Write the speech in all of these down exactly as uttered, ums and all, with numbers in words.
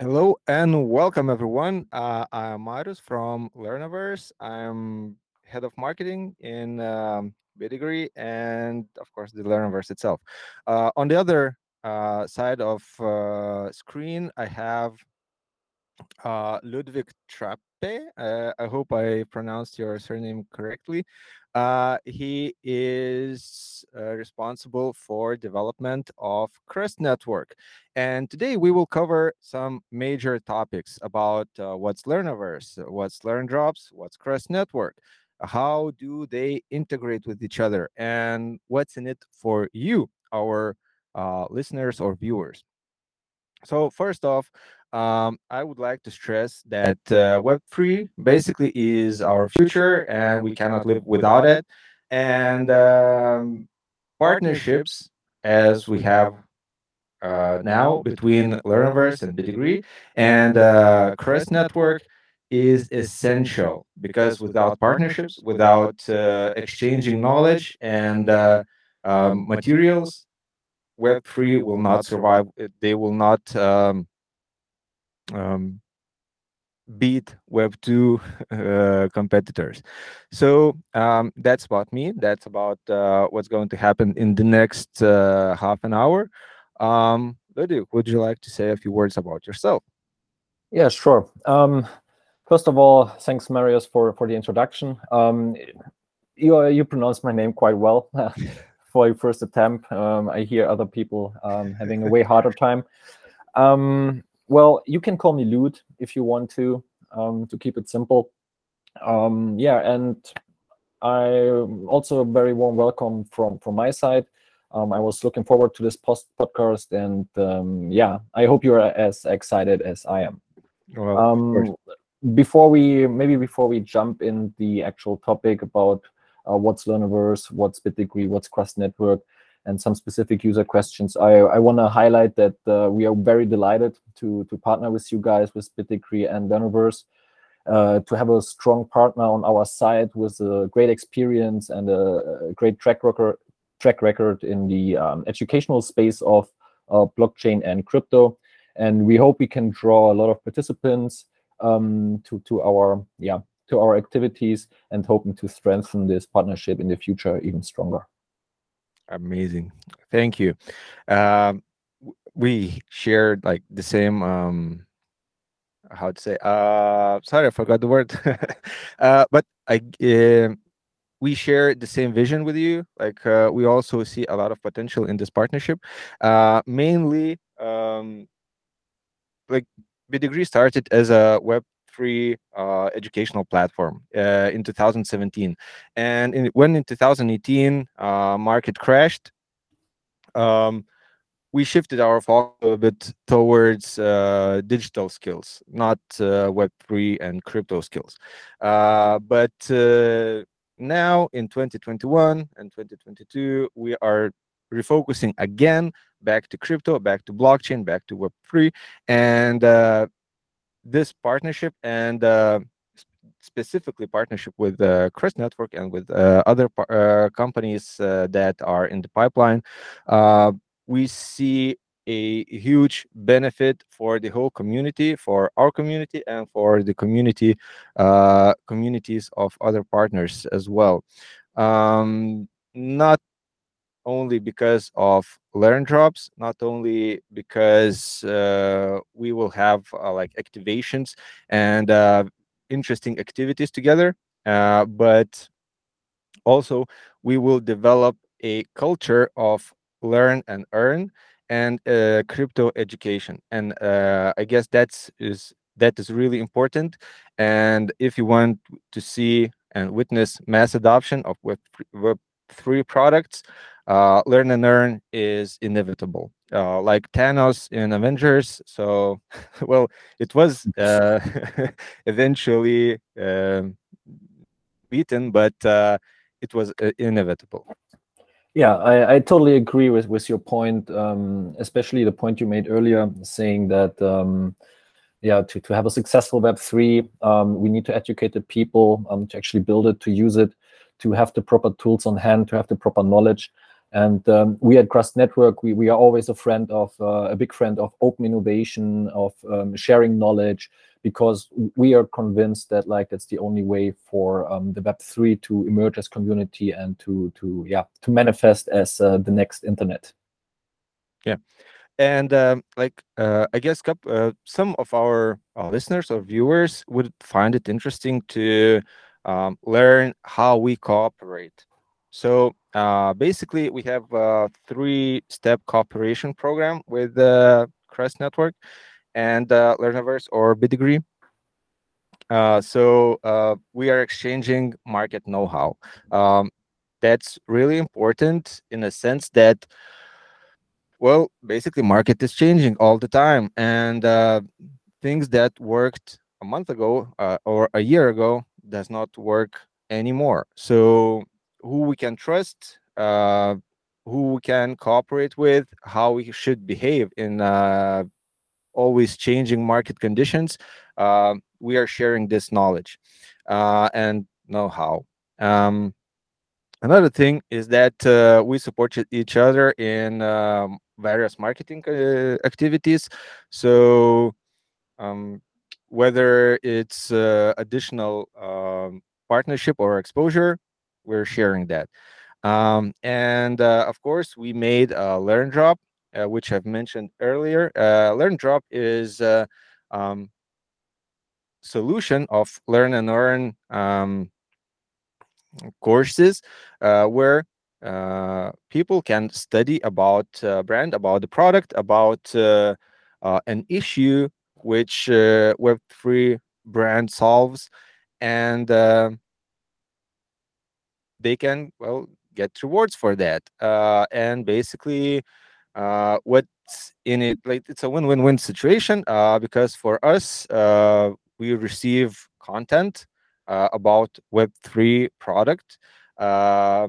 Hello and welcome, everyone. Uh, I'm Marius from Learnoverse. I'm head of marketing in um, BitDegree and, of course, the Learnoverse itself. Uh, on the other uh, side of uh, screen, I have uh, Ludwig Trappe. Uh, I hope I pronounced your surname correctly. Uh, he is uh, responsible for development of Crust Network. And today we will cover some major topics about uh, what's Learnoverse, what's LearnDrops, what's Crust Network, how do they integrate with each other, and what's in it for you, our uh, listeners or viewers. So first off, um, I would like to stress that uh, Web three basically is our future and we cannot live without it. And um, partnerships, as we have uh, now between Learnoverse and BitDegree and uh, Crust Network, is essential, because without partnerships, without uh, exchanging knowledge and uh, um, materials, Web three will not survive. They will not um, um, beat Web two uh, competitors. So um, that's about me. That's about uh, what's going to happen in the next uh, half an hour. Um, Ludu, would you like to say a few words about yourself? Yeah, sure. Um, first of all, thanks, Marius, for, for the introduction. Um, you, you pronounced my name quite well. For your first attempt, um, I hear other people um, having a way harder time. Um, well, you can call me Lude if you want to, um, to keep it simple. Um, yeah, and I also a very warm welcome from, from my side. Um, I was looking forward to this post podcast, and um, yeah, I hope you're as excited as I am. Well, um, before we maybe before we jump in the actual topic about Uh, what's Learnoverse, what's BitDegree, what's Crust Network, and some specific user questions, I, I want to highlight that uh, we are very delighted to, to partner with you guys, with BitDegree and Learnoverse, uh, to have a strong partner on our side with a great experience and a, a great track record, track record in the um, educational space of uh, blockchain and crypto. And we hope we can draw a lot of participants um, to, to our, yeah, to our activities, and hoping to strengthen this partnership in the future even stronger. Amazing. Thank you. Um, we shared like the same, um, how to say, uh, sorry, I forgot the word, uh, but I, uh, we share the same vision with you. Like uh, we also see a lot of potential in this partnership, uh, mainly um, like BitDegree started as a web free uh, educational platform uh, in two thousand seventeen, and in, when in two thousand eighteen uh, market crashed, um, we shifted our focus a bit towards uh, digital skills, not uh, Web three and crypto skills. Uh, but uh, now in twenty twenty-one and twenty twenty-two, we are refocusing again back to crypto, back to blockchain, back to Web three, and uh, this partnership and uh, specifically partnership with uh, Crust Network and with uh, other par- uh, companies uh, that are in the pipeline, uh, we see a huge benefit for the whole community, for our community, and for the community uh, communities of other partners as well. Um, not only because of LearnDrops, not only because uh, we will have uh, like activations and uh, interesting activities together, uh, but also we will develop a culture of learn and earn and uh, crypto education. And uh, I guess that's is that is really important. And if you want to see and witness mass adoption of Web three products, Uh, learn and earn is inevitable, uh, like Thanos in Avengers. So, well, it was uh, eventually uh, beaten, but uh, it was uh, inevitable. Yeah, I, I totally agree with, with your point, um, especially the point you made earlier, saying that um, yeah, to, to have a successful Web three, um, we need to educate the people um, to actually build it, to use it, to have the proper tools on hand, to have the proper knowledge. And um, we at Crust Network, we, we are always a friend of, uh, a big friend of open innovation, of um, sharing knowledge, because we are convinced that like that's the only way for um, the Web three to emerge as community and to to yeah to manifest as uh, the next internet. Yeah, and um, like uh, I guess uh, some of our uh, listeners or viewers would find it interesting to um, learn how we cooperate. So uh, basically, we have a three-step cooperation program with the uh, Crust Network and uh, Learnoverse or BitDegree. Uh, so uh, we are exchanging market know-how. Um, that's really important in a sense that, well, basically market is changing all the time, and uh, things that worked a month ago uh, or a year ago does not work anymore. So who we can trust, uh, who we can cooperate with, how we should behave in uh, always changing market conditions. Uh, we are sharing this knowledge uh, and know-how. Um, another thing is that uh, we support each other in um, various marketing uh, activities. So um, whether it's uh, additional um, partnership or exposure, we're sharing that. Um, and uh, of course, we made a LearnDrop, Uh, which I've mentioned earlier. Uh, LearnDrop is a uh, um, solution of learn and earn um, courses uh, where uh, people can study about uh, brand, about the product, about uh, uh, an issue which uh, Web three brand solves, and uh, they can, well, get rewards for that. Uh, and basically, uh what's in it, like, it's a win-win-win situation, uh because for us, uh we receive content uh about Web three product. Uh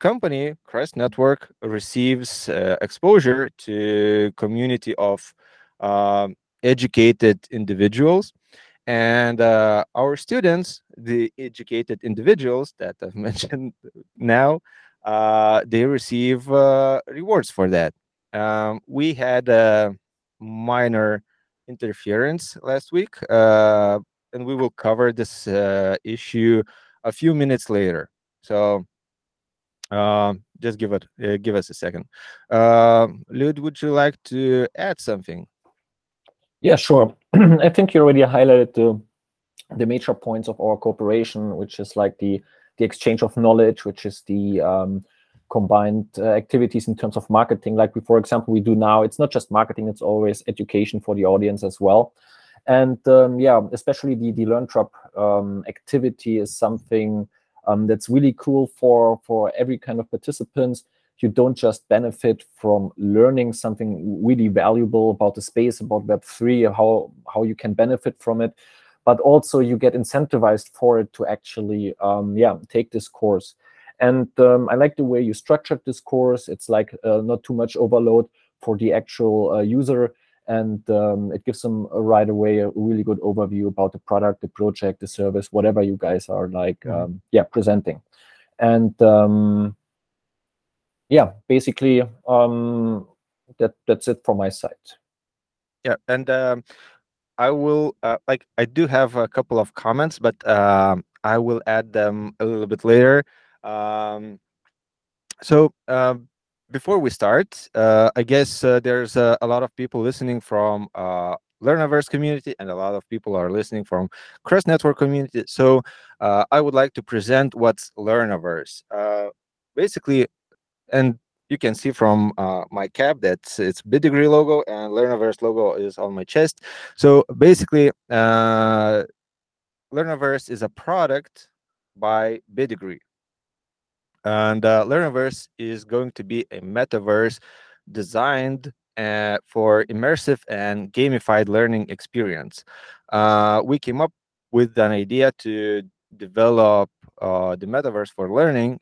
company Crust Network receives uh, exposure to community of um, educated individuals, and uh our students, the educated individuals that I've mentioned now, Uh, they receive uh, rewards for that. Um, we had a minor interference last week, uh, and we will cover this uh, issue a few minutes later. So uh, just give it, uh, give us a second. Uh, Lude, would you like to add something? Yeah, sure. I think you already highlighted the, the major points of our cooperation, which is like the the exchange of knowledge, which is the um, combined uh, activities in terms of marketing. Like, we, for example, we do now, it's not just marketing, it's always education for the audience as well. And um, yeah, especially the, the LearnDrop um, activity is something um, that's really cool for, for every kind of participants. You don't just benefit from learning something really valuable about the space, about Web three, how, how you can benefit from it, but also you get incentivized for it to actually, um, yeah, take this course. And um, I like the way you structured this course. It's like uh, not too much overload for the actual uh, user, and um, it gives them uh, right away a really good overview about the product, the project, the service, whatever you guys are like, mm-hmm. um, yeah, presenting. And um, yeah, basically um, that that's it from my side. Yeah, and Um... I will uh, like I do have a couple of comments, but um, I will add them a little bit later. Um, so uh, before we start, uh, I guess uh, there's uh, a lot of people listening from uh, Learnoverse community, and a lot of people are listening from Crust Network community. So uh, I would like to present what's Learnoverse. Uh, basically, and you can see from uh, my cap that it's BitDegree logo and Learnoverse logo is on my chest. So basically, uh, Learnoverse is a product by BitDegree. And uh, Learnoverse is going to be a metaverse designed uh, for immersive and gamified learning experience. Uh, we came up with an idea to develop uh, the metaverse for learning,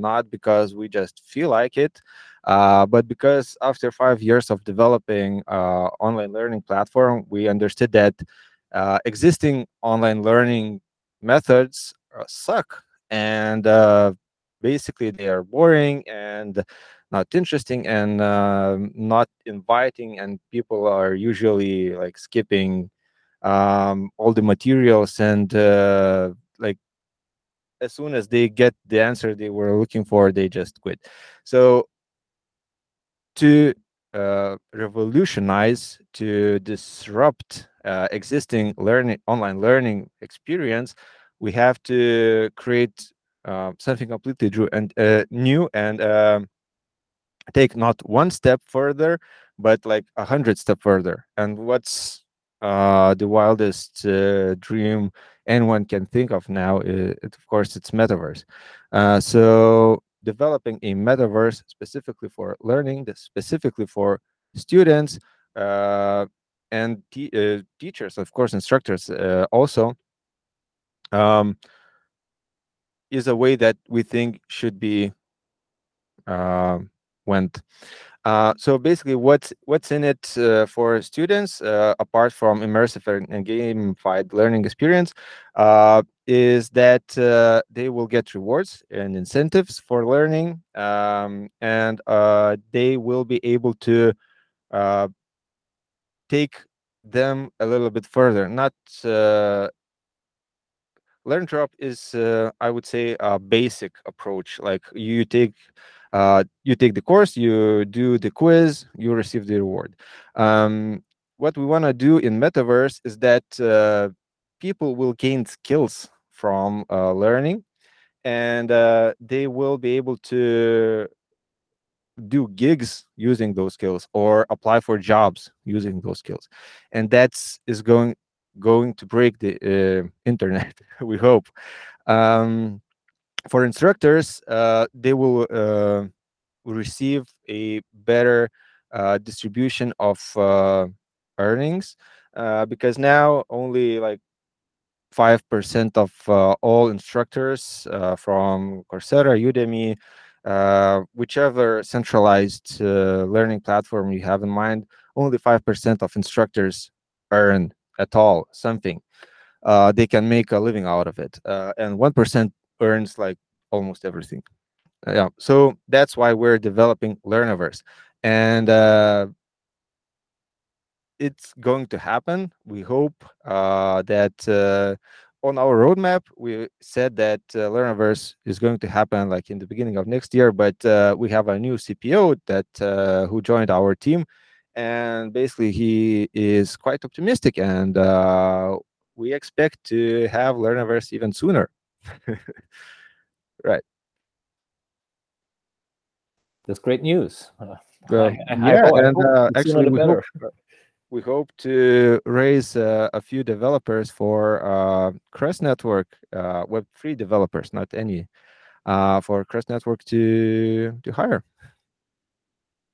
not because we just feel like it, uh, but because after five years of developing uh, online learning platform, we understood that uh, existing online learning methods uh, suck, and uh, Basically, they are boring and not interesting and uh, not inviting, and people are usually like skipping um, all the materials, and uh, like as soon as they get the answer they were looking for, they just quit. So to uh, revolutionize, to disrupt uh, existing learning online learning experience, we have to create uh, something completely new and uh, new and uh, take not one step further, but like a hundred step further. And what's uh, the wildest uh, dream anyone can think of now? It, of course, it's metaverse. Uh, so developing a metaverse specifically for learning, specifically for students uh, and te uh, teachers, of course, instructors uh, also, um, is a way that we think should be uh, went. Uh, so basically, what's what's in it uh, for students, uh, apart from immersive and gamified learning experience, uh, is that uh, they will get rewards and incentives for learning, um, and uh, they will be able to uh, take them a little bit further. Not uh, LearnDrop is, uh, I would say, a basic approach. Like you take. Uh, you take the course, you do the quiz, you receive the reward. Um, what we want to do in Metaverse is that uh, people will gain skills from uh, learning, and uh, they will be able to do gigs using those skills or apply for jobs using those skills. And that's is going, going to break the uh, internet, we hope. Um, For instructors, uh, they will uh, receive a better uh, distribution of uh, earnings uh, because now only like five percent of uh, all instructors uh, from Coursera, Udemy, uh, whichever centralized uh, learning platform you have in mind, only five percent of instructors earn at all something. Uh, they can make a living out of it. Uh, and one percent earns like almost everything. Uh, yeah, so that's why we're developing Learnoverse, and uh, it's going to happen. We hope uh, that uh, on our roadmap we said that uh, Learnoverse is going to happen like in the beginning of next year. But uh, we have a new C P O that uh, who joined our team, and basically he is quite optimistic, and uh, we expect to have Learnoverse even sooner. Right, that's great news. Uh, well, I, I yeah, hope, and hope uh, actually, we hope, we hope to raise uh, a few developers for uh, Crust Network, uh, Web three developers, not any, uh, for Crust Network to to hire.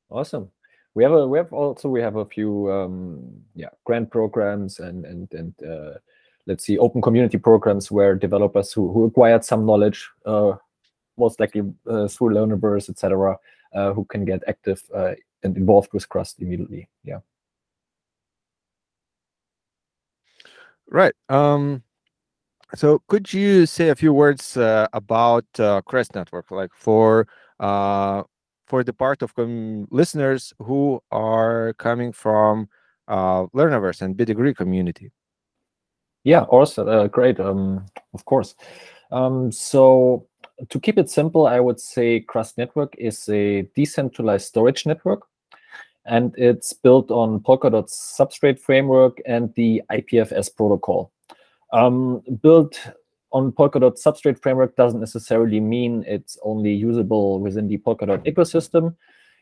Awesome. We have a we have also we have a few um, yeah grant programs and and and. Uh, let's see, open community programs where developers who, who acquired some knowledge, uh, most likely uh, through Learnoverse, et cetera, uh, who can get active uh, and involved with Crust immediately. Yeah. Right. Um, so could you say a few words uh, about uh, Crust Network, like for uh, for the part of listeners who are coming from uh, Learnoverse and BitDegree community? Yeah, awesome. Uh, great. Um, of course. Um, so to keep it simple, I would say Crust Network is a decentralized storage network, and it's built on Polkadot's substrate framework and the I P F S protocol. Um, built on Polkadot substrate framework doesn't necessarily mean it's only usable within the Polkadot ecosystem.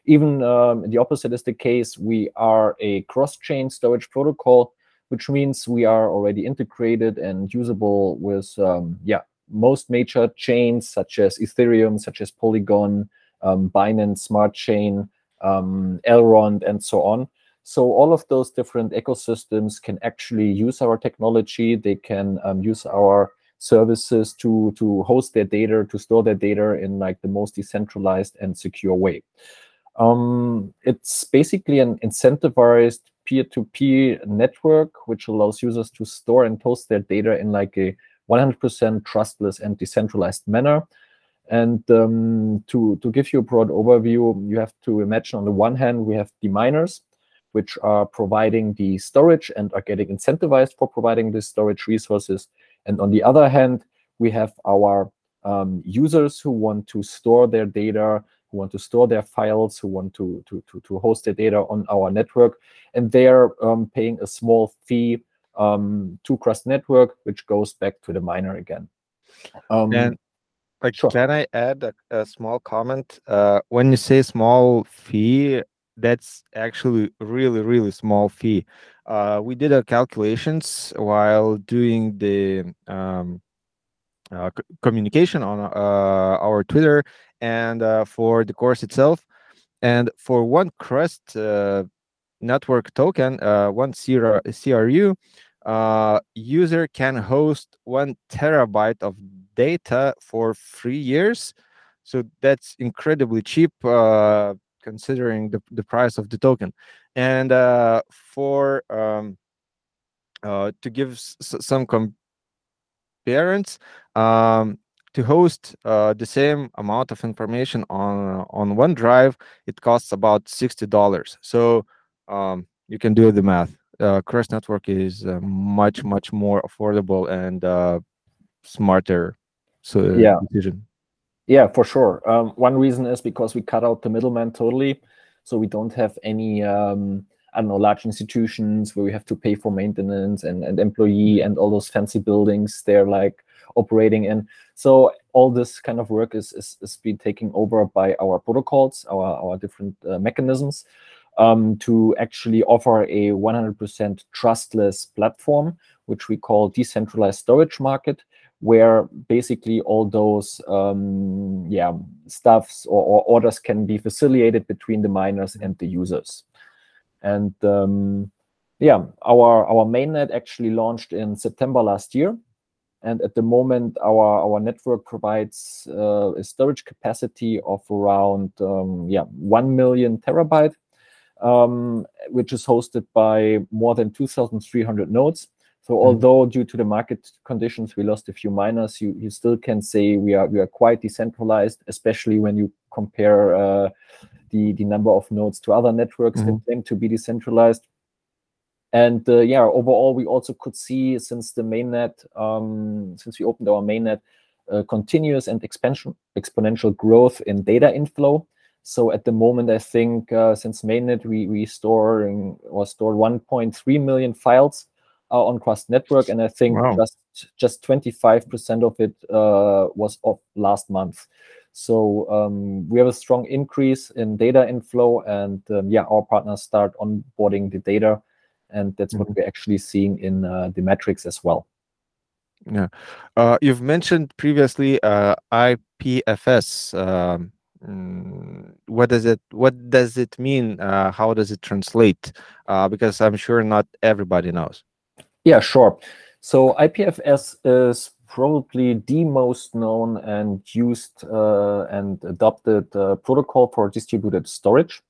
Even um, the opposite is the case. We are a cross-chain storage protocol, which means we are already integrated and usable with um, yeah most major chains such as Ethereum, such as Polygon, um, Binance Smart Chain, um, Elrond, and so on. So all of those different ecosystems can actually use our technology. They can um, use our services to to host their data, to store their data in like the most decentralized and secure way. Um, it's basically an incentivized peer-to-peer network, which allows users to store and host their data in like a one hundred percent trustless and decentralized manner. And um, to, to give you a broad overview, you have to imagine on the one hand, we have the miners, which are providing the storage and are getting incentivized for providing the storage resources. And on the other hand, we have our um, users who want to store their data, who want to store their files, who want to, to, to, to host their data on our network. And they are um, paying a small fee um, to Crust Network, which goes back to the miner again. Um, and like, sure. Can I add a, a small comment? Uh, when you say small fee, that's actually really, really small fee. Uh, we did our calculations while doing the um, uh, c communication on uh, our Twitter and uh, for the course itself. And for one Crust uh, network token, uh, one C R U, uh, user can host one terabyte of data for three years. So that's incredibly cheap, uh, considering the, the price of the token. And uh, for um, uh, to give s some comparison, um, to host uh, the same amount of information on on OneDrive, it costs about sixty dollars. So um, you can do the math. Uh, Crust Network is uh, much much more affordable and uh, smarter. So yeah. Decision. Yeah, for sure. Um, one reason is because we cut out the middleman totally. So we don't have any, um, I don't know, large institutions where we have to pay for maintenance and, and employee and all those fancy buildings they're like operating in. So all this kind of work is, is, is being taken over by our protocols, our, our different uh, mechanisms um, to actually offer a one hundred percent trustless platform, which we call decentralized storage market, where basically all those um, yeah stuffs or, or orders can be facilitated between the miners and the users. And um, yeah, our our mainnet actually launched in September last year, and at the moment our our network provides uh, a storage capacity of around um, yeah one million terabyte, um, which is hosted by more than two thousand three hundred nodes. So although due to the market conditions we lost a few miners, you, you still can say we are we are quite decentralized, especially when you compare uh, the the number of nodes to other networks mm-hmm. that claim to be decentralized. And uh, yeah, overall we also could see since the mainnet, um, since we opened our mainnet, uh, continuous and expansion exponential growth in data inflow. So at the moment, I think uh, since mainnet we we store or store one point three million files on Crust Network, and I think wow. just just twenty-five percent of it uh, was of last month. So um, we have a strong increase in data inflow, and um, yeah, our partners start onboarding the data, and that's mm-hmm. what we're actually seeing in uh, the metrics as well. Yeah, uh, you've mentioned previously uh, I P F S. Um, what does it What does it mean? Uh, how does it translate? Uh, because I'm sure not everybody knows. Yeah, sure. So I P F S is probably the most known and used uh, and adopted uh, protocol for distributed storage.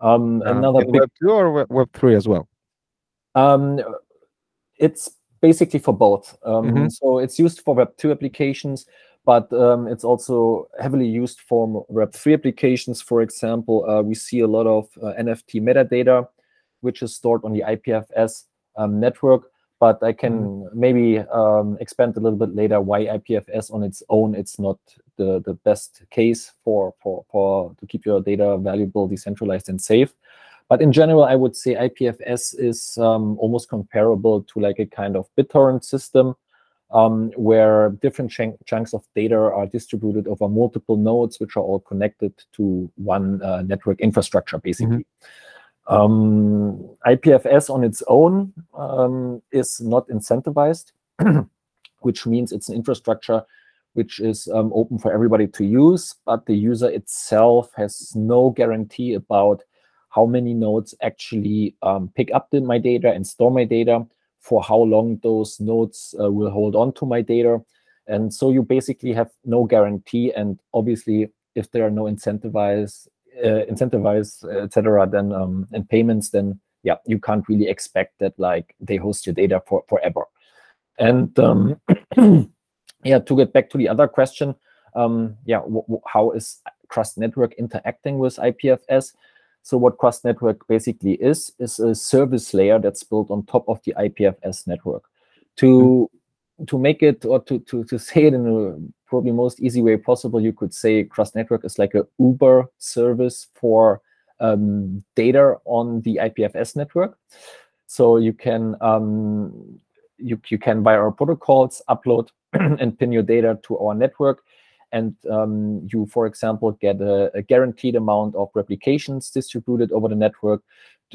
Um, uh, another Web two or Web three as well? Um, it's basically for both. Um, mm-hmm. So it's used for Web two applications, but um, it's also heavily used for Web three applications. For example, uh, we see a lot of uh, N F T metadata, which is stored on the I P F S um, network. But I can maybe um, expand a little bit later why I P F S on its own, it's not the, the best case for, for, for to keep your data valuable, decentralized, and safe. But in general, I would say I P F S is um, almost comparable to like a kind of BitTorrent system um, where different chunk chunks of data are distributed over multiple nodes, which are all connected to one uh, network infrastructure, basically. Mm-hmm. Um, I P F S on its own um, is not incentivized, which means it's an infrastructure which is um, open for everybody to use, but the user itself has no guarantee about how many nodes actually um, pick up the, my data and store my data, for how long those nodes uh, will hold on to my data. And so you basically have no guarantee, and obviously if there are no incentivized Uh, incentivize, et cetera, then um, and payments, then yeah, you can't really expect that like they host your data for forever. And um, yeah, to get back to the other question, um, yeah, w w how is Crust Network interacting with I P F S? So what Crust Network basically is, is a service layer that's built on top of the I P F S network. To mm. to make it, or to, to, to say it in a probably most easy way possible, you could say Crust Network is like a Uber service for um, data on the I P F S network. So you can um, you, you can via our protocols upload and pin your data to our network. And um, you, for example, get a, a guaranteed amount of replications distributed over the network.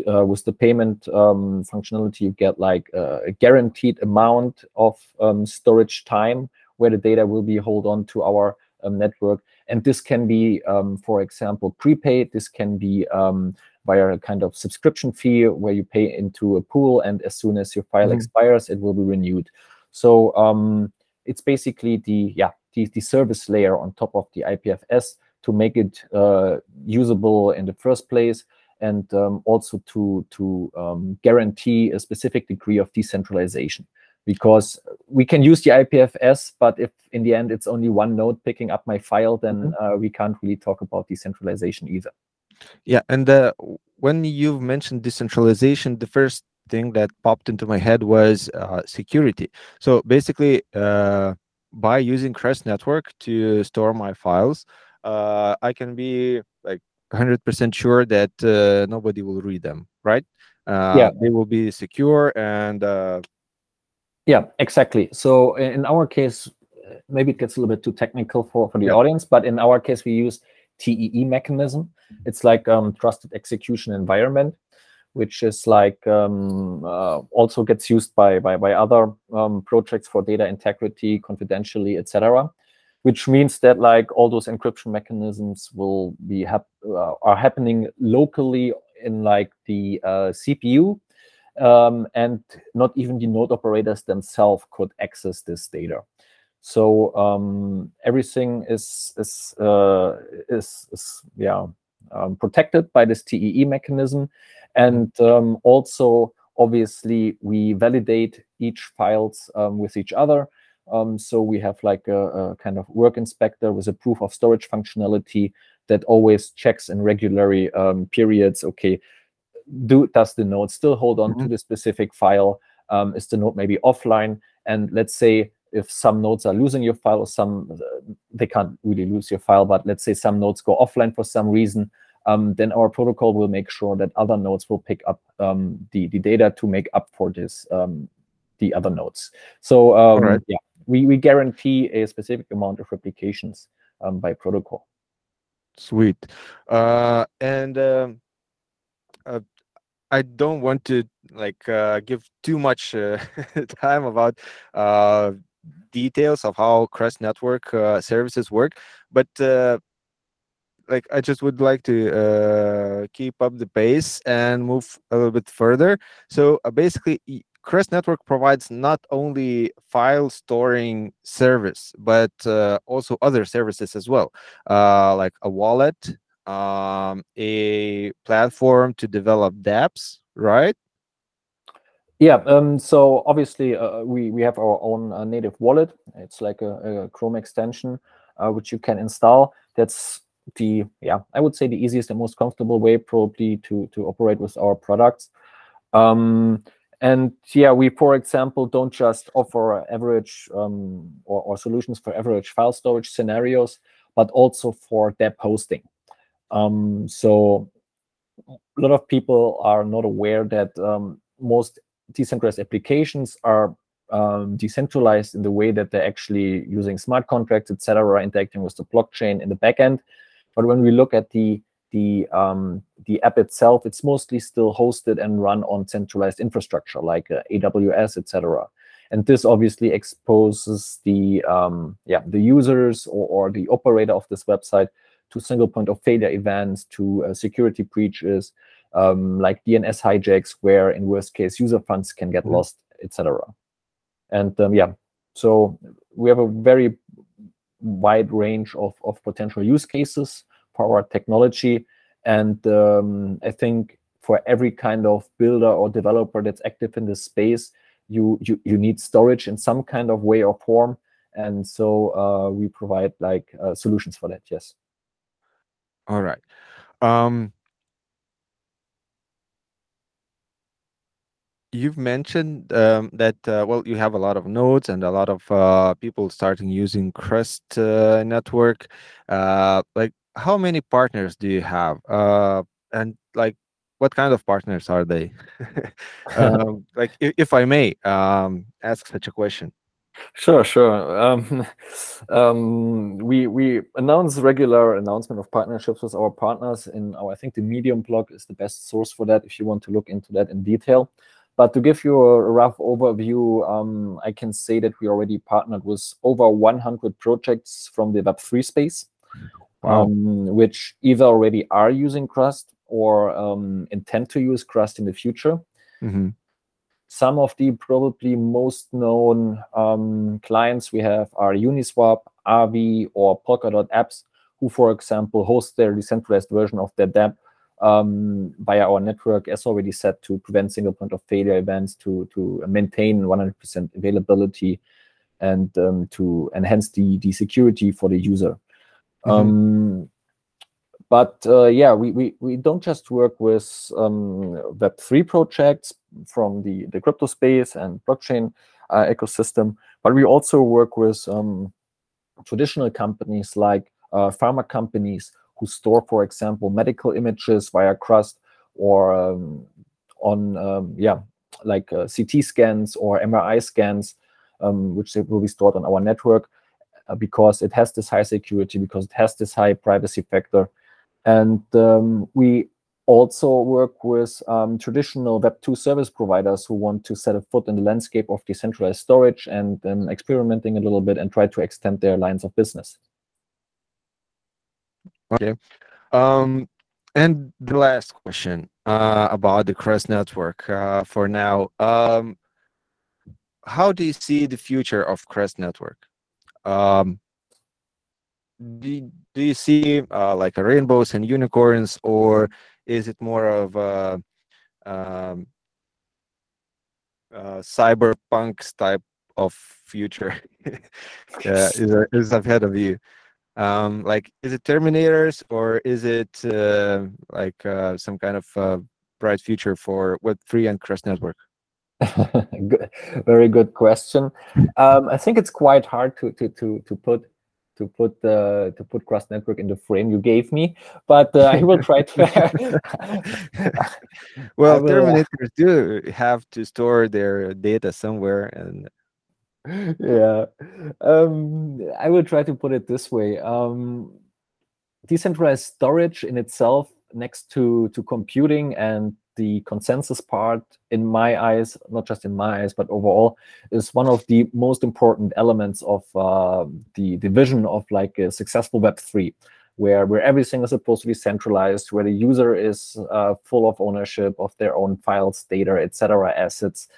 Uh, with the payment um, functionality, you get like a, a guaranteed amount of um, storage time where the data will be held on to our um, network. And this can be, um, for example, prepaid. This can be um, via a kind of subscription fee where you pay into a pool, and as soon as your file mm. expires, it will be renewed. So um, it's basically the, yeah, The, the service layer on top of the I P F S to make it uh, usable in the first place, and um, also to, to um, guarantee a specific degree of decentralization. Because we can use the I P F S, but if in the end it's only one node picking up my file, then uh, we can't really talk about decentralization either. Yeah, and uh, when you've mentioned decentralization, the first thing that popped into my head was uh, security. So basically, uh, by using Crust Network to store my files, uh, I can be like one hundred percent sure that uh, nobody will read them, right? Uh, yeah. They will be secure and... Uh... Yeah, exactly. So in our case, maybe it gets a little bit too technical for, for the yeah. audience, but in our case, we use T E E mechanism. It's like um, Trusted Execution Environment, which is like um, uh, also gets used by by, by other um, projects for data integrity, confidentiality, et cetera. Which means that like all those encryption mechanisms will be hap uh, are happening locally in like the uh, C P U, um, and not even the node operators themselves could access this data. So um, everything is is uh, is, is yeah um, protected by this T E E mechanism. And um, also, obviously, we validate each files um, with each other. Um, so we have like a, a kind of work inspector with a proof of storage functionality that always checks in regular um, periods. Okay, do does the node still hold on mm-hmm. to the specific file? Um, is the node maybe offline? And let's say if some nodes are losing your file, or some uh, they can't really lose your file, but let's say some nodes go offline for some reason. Um, then our protocol will make sure that other nodes will pick up um, the, the data to make up for this, um, the other nodes. So um, right. yeah, we, we guarantee a specific amount of replications um, by protocol. Sweet. Uh, and uh, uh, I don't want to like uh, give too much uh, time about uh, details of how Crust Network uh, services work, but uh, like I just would like to uh, keep up the pace and move a little bit further. So uh, basically, Crust Network provides not only file storing service, but uh, also other services as well, uh, like a wallet, um, a platform to develop dApps, right? Yeah, um, so obviously uh, we, we have our own uh, native wallet. It's like a, a Chrome extension, uh, which you can install. That's the yeah I would say the easiest and most comfortable way probably to to operate with our products, um and yeah we for example don't just offer average um or, or solutions for average file storage scenarios, but also for dApp hosting. Um so a lot of people are not aware that um most decentralized applications are Um, decentralized in the way that they're actually using smart contracts, et cetera, interacting with the blockchain in the backend. But when we look at the the um, the app itself, it's mostly still hosted and run on centralized infrastructure like uh, A W S, et cetera. And this obviously exposes the um, yeah the users or, or the operator of this website to single point of failure events, to uh, security breaches um, like D N S hijacks, where in worst case user funds can get mm-hmm. lost, et cetera. And um, yeah, so we have a very wide range of, of potential use cases for our technology. And um, I think for every kind of builder or developer that's active in this space, you, you, you need storage in some kind of way or form. And so uh, we provide like uh, solutions for that. Yes. All right. Um, you've mentioned um, that, uh, well, you have a lot of nodes and a lot of uh, people starting using Crust uh, Network. Uh, like, how many partners do you have? Uh, and like, what kind of partners are they? um, like, if, if I may um, ask such a question. Sure, sure. Um, um, we we announce regular announcement of partnerships with our partners in our, I think the Medium blog is the best source for that if you want to look into that in detail. But to give you a rough overview, um, I can say that we already partnered with over one hundred projects from the Web three space, wow. um, which either already are using Crust or um, intend to use Crust in the future. Mm-hmm. Some of the probably most known um, clients we have are Uniswap, Aave, or Polkadot apps, who, for example, host their decentralized version of their dApp um, via our network, as already said, to prevent single point of failure events, to, to maintain one hundred percent availability, and um, to enhance the, the security for the user. Mm-hmm. Um, But uh, yeah, we, we we don't just work with um, Web three projects from the, the crypto space and blockchain uh, ecosystem, but we also work with um, traditional companies like uh, pharma companies who store, for example, medical images via Crust, or um, on um, yeah like uh, C T scans or M R I scans, um, which will be stored on our network uh, because it has this high security, because it has this high privacy factor. And um, we also work with um, traditional Web two service providers who want to set a foot in the landscape of decentralized storage and um, experimenting a little bit and try to extend their lines of business. Okay. Um, and the last question uh, about the Crust Network uh, for now. Um, how do you see the future of Crust Network? Um, Do you, do you see uh, like a rainbows and unicorns, or is it more of a, um, a cyberpunk type of future? yeah, is, is ahead of you? Um, like, is it Terminators, or is it uh, like uh, some kind of uh, bright future for Web three and Crust Network? good, very good question. Um, I think it's quite hard to to to to put. to put uh, to put Crust Network in the frame you gave me, but uh, I will try to. well, will, Terminators uh, do have to store their data somewhere, and yeah, um, I will try to put it this way: um, decentralized storage in itself, next to to computing and the consensus part, in my eyes, not just in my eyes, but overall, is one of the most important elements of uh, the, the vision of like a successful Web three, where, where everything is supposed to be centralized, where the user is uh, full of ownership of their own files, data, et cetera, assets.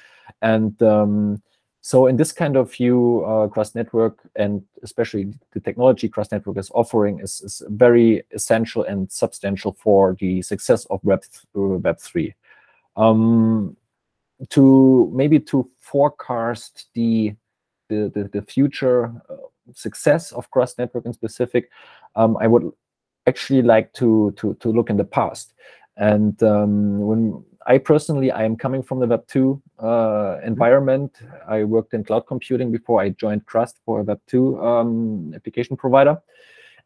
And um, so in this kind of view, uh, Crust Network, and especially the technology Crust Network is offering, is, is very essential and substantial for the success of Web three. Um, to maybe to forecast the the the, the future uh, success of Crust Network in specific, um, I would actually like to to to look in the past. And um, when I personally, I am coming from the Web two uh, environment. I worked in cloud computing before I joined Crust for a Web two um, application provider.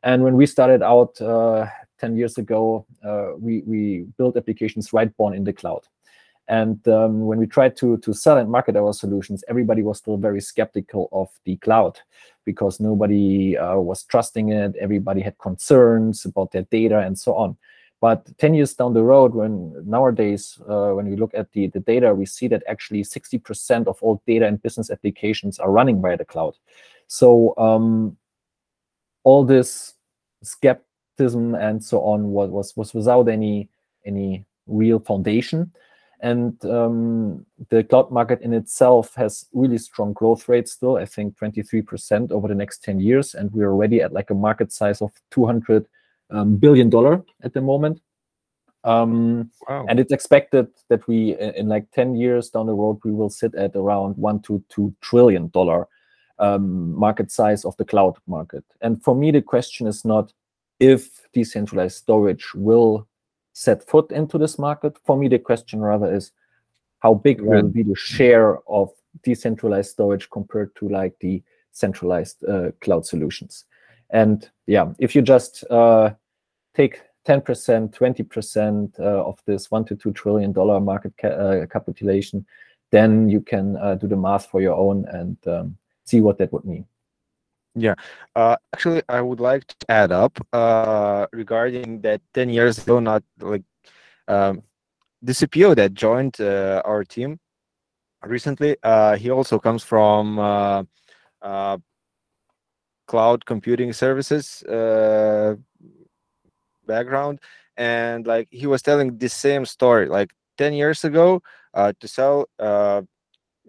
And when we started out uh, ten years ago, uh, we we built applications right born in the cloud. And um, when we tried to, to sell and market our solutions, everybody was still very skeptical of the cloud because nobody uh, was trusting it. Everybody had concerns about their data and so on. But ten years down the road, when nowadays, uh, when we look at the, the data, we see that actually sixty percent of all data and business applications are running via the cloud. So um, all this skepticism and so on was, was, was without any, any real foundation. And um, the cloud market in itself has really strong growth rates still, I think twenty-three percent over the next ten years. And we're already at like a market size of two hundred billion dollars at the moment. Um, wow. And it's expected that we, in, in like ten years down the road, we will sit at around one to two trillion dollar um, market size of the cloud market. And for me, the question is not if decentralized storage will set foot into this market. For me, the question rather is how big right. will be the share of decentralized storage compared to like the centralized uh, cloud solutions. And yeah, if you just uh, take ten percent, twenty percent uh, of this one to two trillion dollar market ca- uh, capitalization, then you can uh, do the math for your own and um, see what that would mean. Yeah, uh, actually, I would like to add up uh, regarding that ten years ago, not like um, the C P O that joined uh, our team recently. Uh, he also comes from uh, uh, cloud computing services uh, background, and like he was telling the same story. Like ten years ago, uh, to sell uh,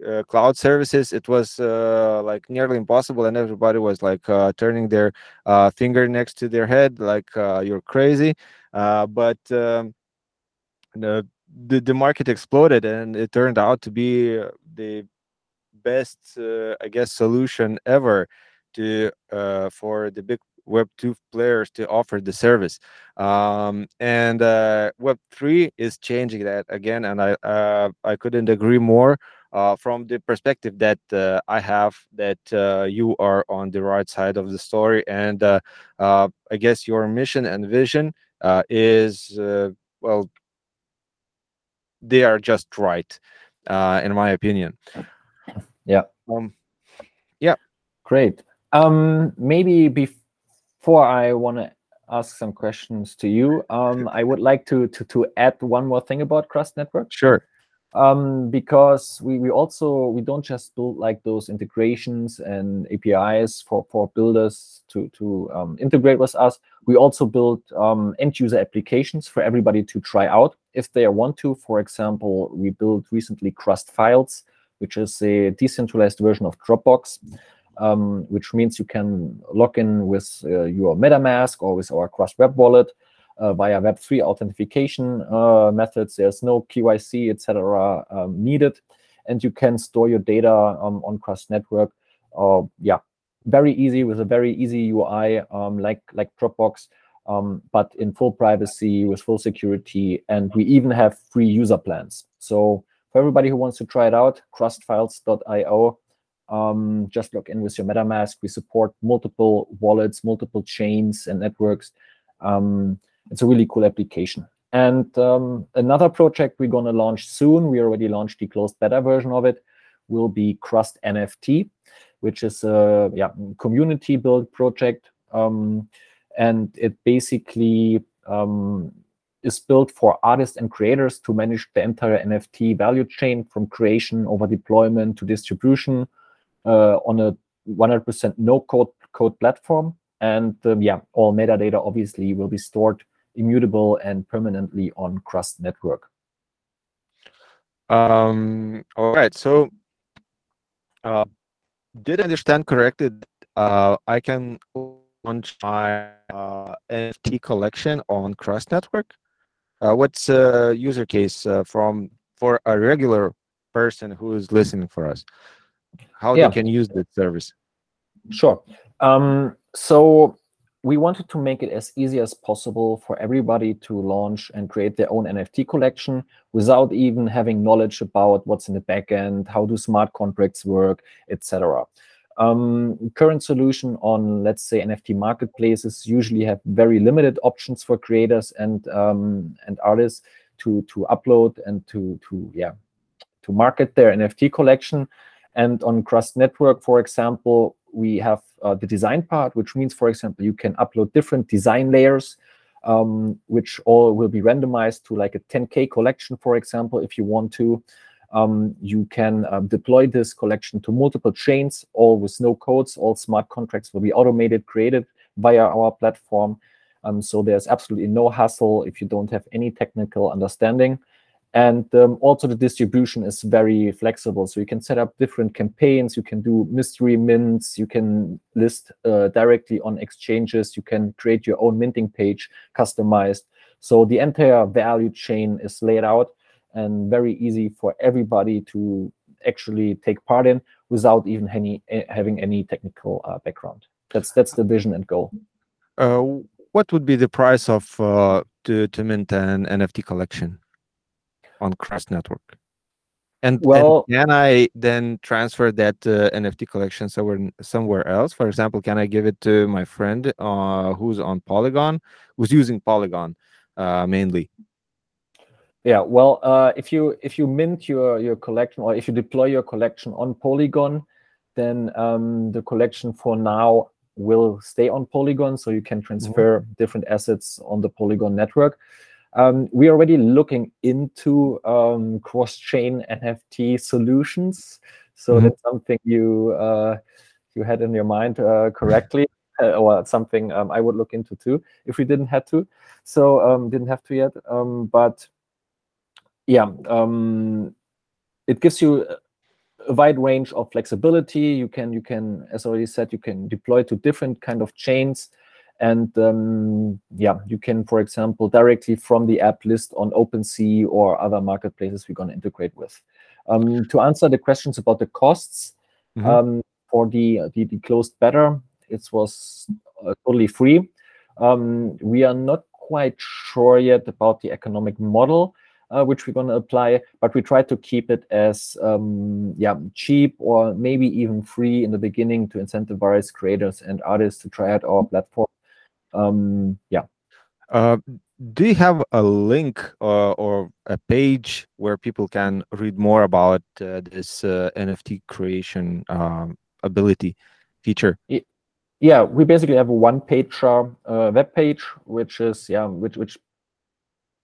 uh, cloud services, it was uh, like nearly impossible, and everybody was like uh, turning their uh, finger next to their head, like uh, you're crazy. Uh, but um, the, the the market exploded, and it turned out to be the best, uh, I guess, solution ever to uh, for the big Web two players to offer the service. Um, and uh, Web three is changing that again, and I uh, I couldn't agree more uh, from the perspective that uh, I have, that uh, you are on the right side of the story. And uh, uh, I guess your mission and vision uh, is, uh, well, they are just right, uh, in my opinion. Yeah. Um, yeah. Great. Um, maybe before, Before I want to ask some questions to you, um, I would like to, to to add one more thing about Crust Network. Sure. Um, because we, we also we don't just build like those integrations and A P Is for, for builders to to um, integrate with us. We also build um, end user applications for everybody to try out if they want to. For example, we built recently Crust Files, which is a decentralized version of Dropbox. Um, which means you can log in with uh, your MetaMask or with our Crust Web Wallet uh, via Web three authentication uh, methods. There's no K Y C, et cetera um, needed, and you can store your data um, on Crust Network. Uh, yeah, very easy, with a very easy U I um, like like Dropbox, um, but in full privacy with full security, and we even have free user plans. So for everybody who wants to try it out, crust files dot io. Um, just log in with your MetaMask. We support multiple wallets, multiple chains and networks. Um, it's a really cool application. And um, another project we're going to launch soon, we already launched the closed beta version of it, will be Crust N F T, which is a yeah, community-built project. Um, and it basically um, is built for artists and creators to manage the entire N F T value chain, from creation over deployment to distribution, Uh, on a one hundred percent no-code code platform. And um, yeah, all metadata obviously will be stored immutable and permanently on Crust Network. Um, all right, so uh, did I understand correctly? Uh, I can launch my uh, N F T collection on Crust Network. Uh, what's a uh, user case uh, from for a regular person who is listening for us? How yeah. they can use that service? Sure. Um, so we wanted to make it as easy as possible for everybody to launch and create their own N F T collection without even having knowledge about what's in the backend, how do smart contracts work, et cetera. Um, current solution on, let's say, N F T marketplaces usually have very limited options for creators and um, and artists to to upload and to to yeah to market their N F T collection. And on Crust Network, for example, we have uh, the design part, which means, for example, you can upload different design layers, um, which all will be randomized to like a ten K collection, for example, if you want to. Um, you can um, deploy this collection to multiple chains, all with no codes. All smart contracts will be automated, created via our platform. Um, so there's absolutely no hassle if you don't have any technical understanding. And um, also the distribution is very flexible. So you can set up different campaigns, you can do mystery mints, you can list uh, directly on exchanges, you can create your own minting page, customized. So the entire value chain is laid out and very easy for everybody to actually take part in without even any, having any technical uh, background. That's that's the vision and goal. Uh, what would be the price of uh, to, to mint an N F T collection on Crust Network? And, well, and can I then transfer that uh, N F T collection somewhere somewhere else? For example, can I give it to my friend uh, who's on Polygon, who's using Polygon uh, mainly? Yeah, well, uh, if you if you mint your, your collection, or if you deploy your collection on Polygon, then um, the collection for now will stay on Polygon, so you can transfer mm-hmm. different assets on the Polygon network. Um, we're already looking into um, cross-chain N F T solutions, so mm-hmm. that's something you uh, you had in your mind uh, correctly, uh, or something um, I would look into too if we didn't have to. So um, didn't have to yet, um, but. Yeah, um, it gives you a wide range of flexibility. You can, you can, as already said, you can deploy to different kind of chains, and um, yeah, you can, for example, directly from the app list on OpenSea or other marketplaces we're going to integrate with. Um, to answer the questions about the costs mm-hmm. um, for the, the the closed beta, it was uh, totally free. Um, we are not quite sure yet about the economic model. Uh, which we're going to apply, but we try to keep it as um, yeah cheap or maybe even free in the beginning to incentivize creators and artists to try out our platform. Um, yeah. Uh, do you have a link uh, or a page where people can read more about uh, this uh, N F T creation um, ability feature? It- yeah, we basically have a one-page uh, web page, which is yeah, which which.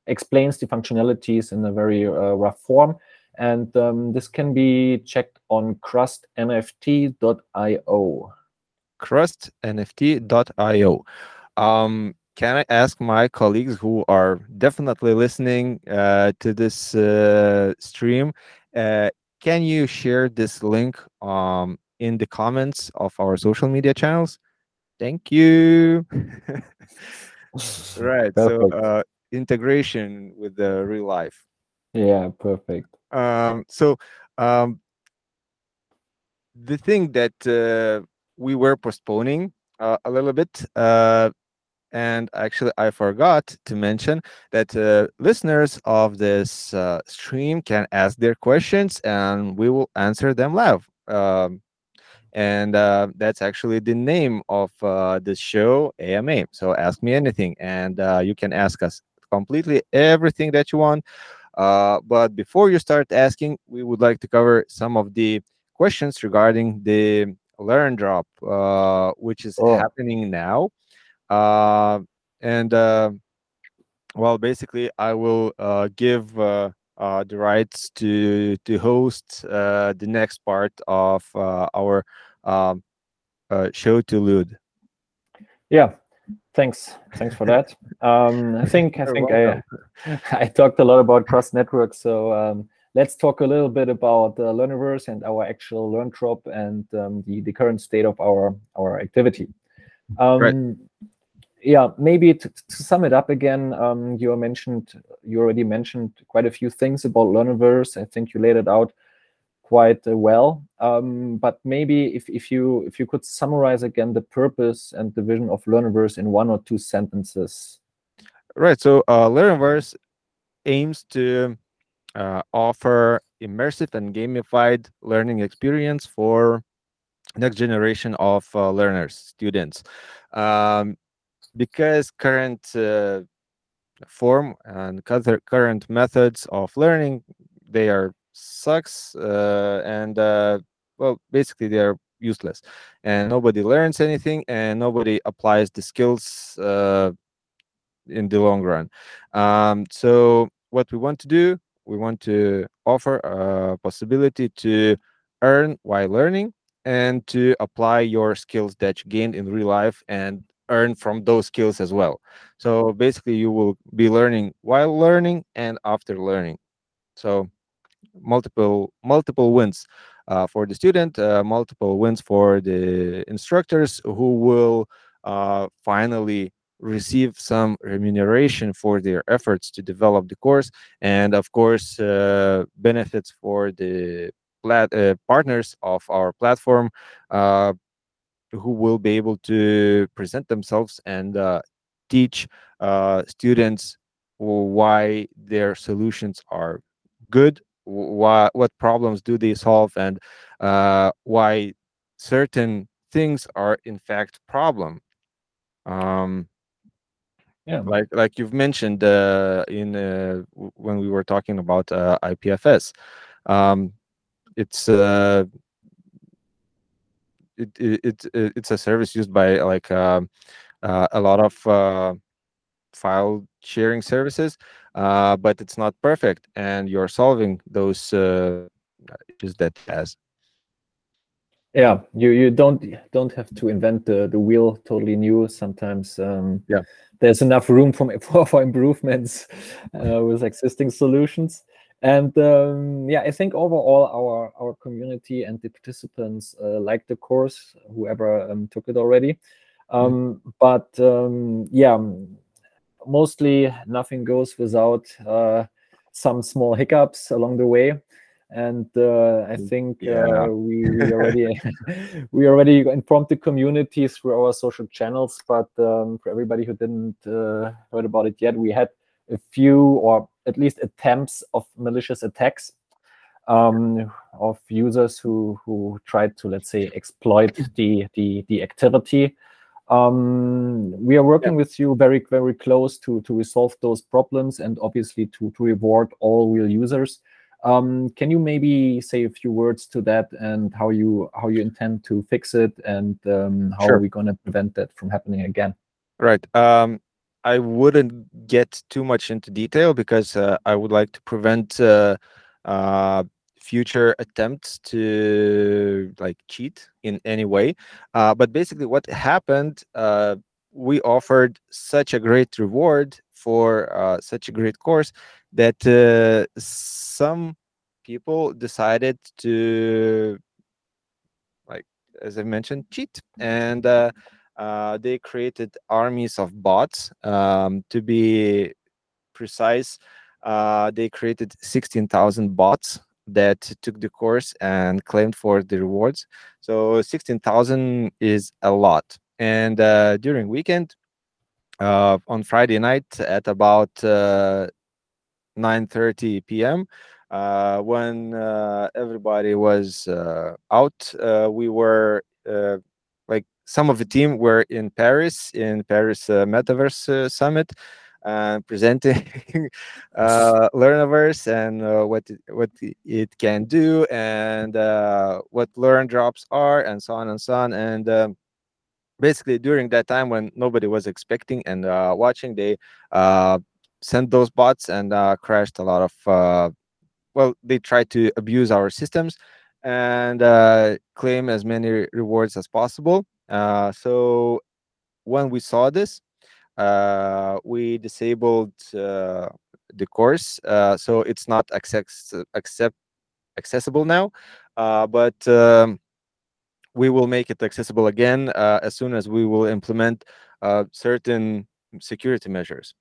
explains the functionalities in a very uh, rough form, and um, this can be checked on crust N F T dot I O. crust N F T dot I O. Um, can I ask my colleagues who are definitely listening uh, to this uh, stream? Uh, can you share this link um, in the comments of our social media channels? Thank you. Right. So. Uh, integration with the real life. Yeah, perfect. Um, so um, the thing that uh, we were postponing uh, a little bit, uh, and actually I forgot to mention that uh, listeners of this uh, stream can ask their questions and we will answer them live. Um, And uh, that's actually the name of uh, this show, A M A. So ask me anything, and uh, you can ask us completely everything that you want. Uh, but before you start asking, we would like to cover some of the questions regarding the LearnDrop, uh, which is oh. happening now. Uh, and uh, well, basically, I will uh, give uh, uh, the rights to to host uh, the next part of uh, our. Um, uh, show to Lude. Yeah, thanks. Thanks for that. Um, I think I think I, I talked a lot about Crust Network, so um, let's talk a little bit about uh, Learnoverse and our actual LearnDrop and um, the the current state of our our activity. Um, right. Yeah, maybe to, to sum it up again, um, you mentioned you already mentioned quite a few things about Learnoverse. I think you laid it out quite uh, well, um, but maybe if, if you if you could summarize again the purpose and the vision of Learnoverse in one or two sentences. Right. So uh, Learnoverse aims to uh, offer immersive and gamified learning experience for next generation of uh, learners, students, um, because current uh, form and current methods of learning, they are sucks uh, and uh, well basically they are useless and nobody learns anything and nobody applies the skills uh, in the long run. Um, so what we want to do, we want to offer a possibility to earn while learning and to apply your skills that you gained in real life and earn from those skills as well. So basically you will be learning while learning and after learning. So multiple multiple wins uh, for the student, uh, multiple wins for the instructors who will uh, finally receive some remuneration for their efforts to develop the course, and of course uh, benefits for the plat uh, partners of our platform uh, who will be able to present themselves and uh, teach uh, students why their solutions are good, why, what problems do they solve, and uh, why certain things are in fact problem. Um, yeah, like like you've mentioned uh, in uh, when we were talking about uh, I P F S, um, it's uh, it, it it it's a service used by like uh, uh, a lot of uh, file sharing services, uh, but it's not perfect, and you're solving those uh, issues that it has. Yeah, you you don't don't have to invent the, the wheel totally new. Sometimes um, yeah, there's enough room for for, for improvements uh, with existing solutions. And um, yeah, I think overall our our community and the participants uh, liked the course, whoever um, took it already. Um, mm-hmm. But um, yeah, mostly nothing goes without uh, some small hiccups along the way. And uh, I think yeah. uh, we, we already we already informed the community through our social channels. But um, for everybody who didn't uh, heard about it yet, we had a few, or at least attempts of malicious attacks um, of users who who tried to, let's say, exploit the the the activity. Um, we are working yeah. with you very very close to to resolve those problems, and obviously to to reward all real users. Um, can you maybe say a few words to that, and how you how you intend to fix it, and um, how sure. are we going to prevent that from happening again? Right. Um, I wouldn't get too much into detail because uh, I would like to prevent uh, uh, future attempts to like cheat in any way. Uh, but basically, what happened, uh, we offered such a great reward for uh, such a great course that uh, some people decided to, like, as I mentioned, cheat. And uh, uh, they created armies of bots. Um, to be precise, uh, they created sixteen thousand bots that took the course and claimed for the rewards. So sixteen thousand is a lot. And uh, during weekend, uh, on Friday night at about uh, nine thirty p m uh when uh, everybody was uh, out, uh, we were uh, like some of the team were in Paris in Paris uh, Metaverse uh, Summit, uh, presenting uh, Learnoverse and uh, what it, what it can do, and uh, what LearnDrops are, and so on and so on. And um, basically during that time when nobody was expecting and uh, watching, they uh, sent those bots and uh, crashed a lot of, uh, well, they tried to abuse our systems and uh, claim as many rewards as possible. Uh, so when we saw this, uh, we disabled uh, the course. Uh, so it's not access- accept- accessible now, uh, but um, we will make it accessible again uh, as soon as we will implement uh, certain security measures.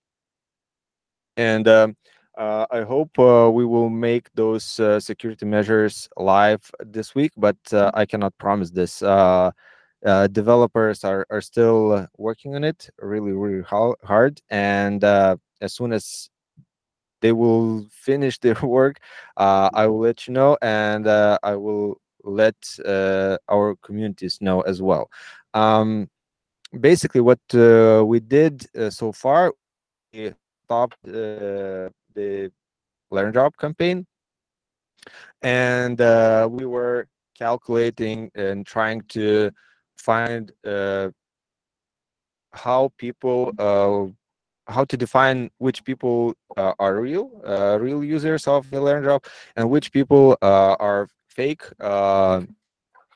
And uh, uh, I hope uh, we will make those uh, security measures live this week, but uh, I cannot promise this. Uh, uh, developers are, are still working on it really, really hard. And uh, as soon as they will finish their work, uh, I will let you know, and uh, I will let uh, our communities know as well. Um, basically, what uh, we did uh, so far, we stopped uh, the LearnDrop campaign, and uh, we were calculating and trying to find uh, how people, uh, how to define which people uh, are real, uh, real users of the LearnDrop, and which people uh, are fake uh,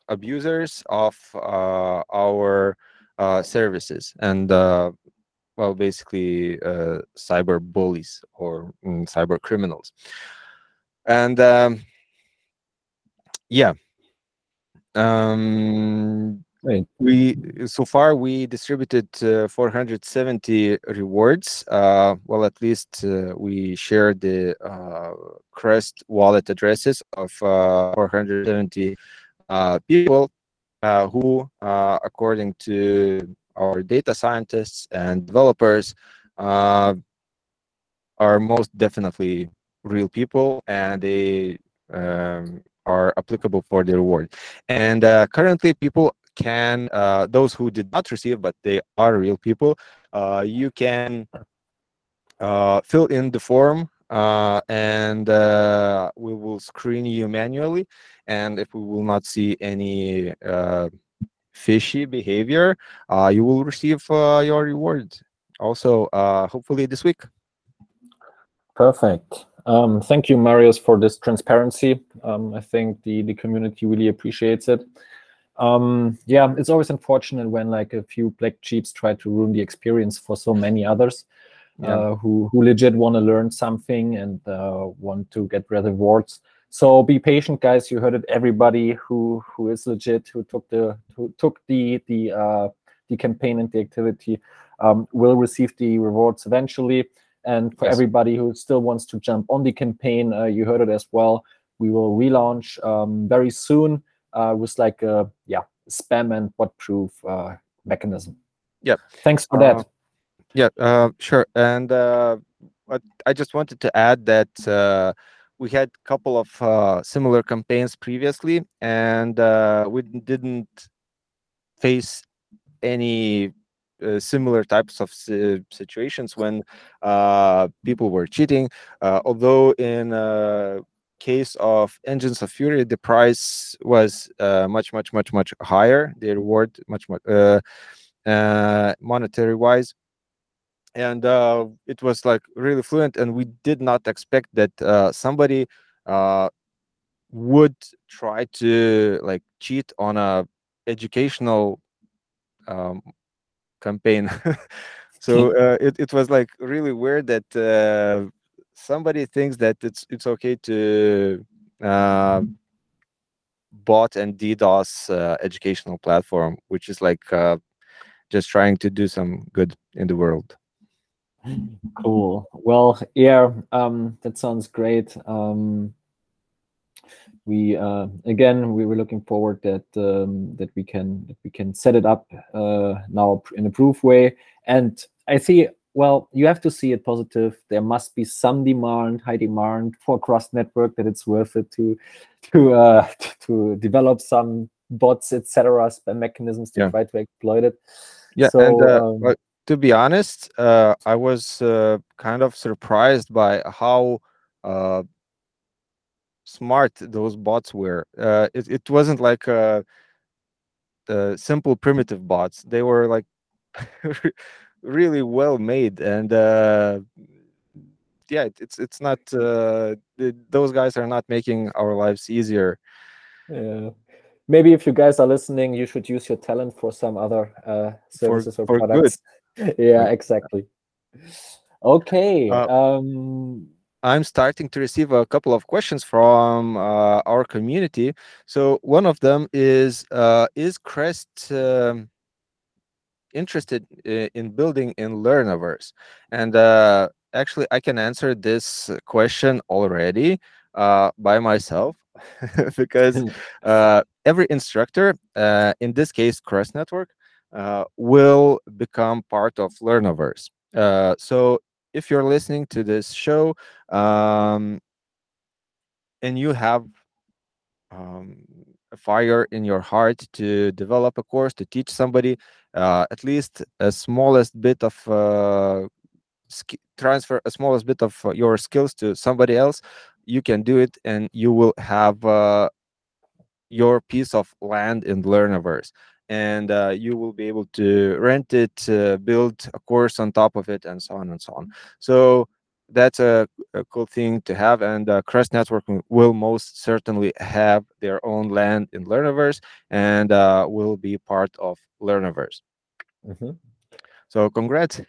abusers of uh, our uh, services, and uh, well, basically uh, cyber bullies or mm, cyber criminals. And um, yeah, um, Right. We so far we distributed uh, four hundred seventy rewards. Uh, well, at least uh, we shared the uh, Crust wallet addresses of uh, four hundred seventy uh, people uh, who, uh, according to our data scientists and developers, uh, are most definitely real people, and they um, are applicable for the reward. And uh, currently, people can uh, those who did not receive, but they are real people. Uh, you can uh, fill in the form, uh, and uh, we will screen you manually. And if we will not see any uh, fishy behavior, uh, you will receive uh, your reward also, uh, hopefully this week. Perfect. Um, thank you, Marius, for this transparency. Um, I think the, the community really appreciates it. Um, yeah, it's always unfortunate when like a few black sheeps try to ruin the experience for so many others yeah. uh, who, who legit want to learn something and uh, want to get rewards. So be patient, guys. You heard it. Everybody who who is legit, who took the who took the the uh, the campaign and the activity, um, will receive the rewards eventually. And for yes. everybody who still wants to jump on the campaign, uh, you heard it as well. We will relaunch um, very soon uh, with like a yeah spam and bot proof uh, mechanism. Yeah. Thanks for uh, that. Yeah. Uh, sure. And uh, I just wanted to add that. Uh, We had a couple of uh, similar campaigns previously, and uh, we didn't face any uh, similar types of si- situations when uh, people were cheating. Uh, although in uh, case of Engines of Fury, the price was uh, much, much, much, much higher. The reward, much more uh, uh, monetary-wise. And uh, it was like really fluent, and we did not expect that uh, somebody uh, would try to like cheat on a educational um, campaign. so uh, it it was like really weird that uh, somebody thinks that it's it's okay to uh, bot and DDoS uh, educational platform, which is like uh, just trying to do some good in the world. Cool. Well, yeah, um, that sounds great. Um, we uh, again, we were looking forward that um, that we can that we can set it up uh, now in a proof way. And I see. Well, you have to see it positive. There must be some demand, high demand for Crust Network, that it's worth it to to uh, to develop some bots, et cetera, spam mechanisms to yeah. try to exploit it. Yeah, so, and. Uh, um, but- To be honest, uh, I was uh, kind of surprised by how uh, smart those bots were. Uh, it, it wasn't like uh, uh, simple primitive bots. They were like really well made, and uh, yeah, it, it's it's not. Uh, it, those guys are not making our lives easier. Yeah. Maybe if you guys are listening, you should use your talent for some other uh, services for, or for products. Good. Yeah, exactly. Okay. Uh, um, I'm starting to receive a couple of questions from uh, our community. So one of them is, uh, is Crust um, interested in building in Learnoverse? And uh, actually, I can answer this question already uh, by myself because uh, every instructor, uh, in this case, Crust Network, Uh, will become part of Learnoverse. Uh, so if you're listening to this show um, and you have um, a fire in your heart to develop a course, to teach somebody uh, at least a smallest bit of uh, sk- transfer, a smallest bit of your skills to somebody else, you can do it, and you will have uh, your piece of land in Learnoverse. And uh, you will be able to rent it, uh, build a course on top of it, and so on and so on. So that's a, a cool thing to have. And uh, Crust Network will most certainly have their own land in Learnoverse, and uh, will be part of Learnoverse. Mm-hmm. So congrats.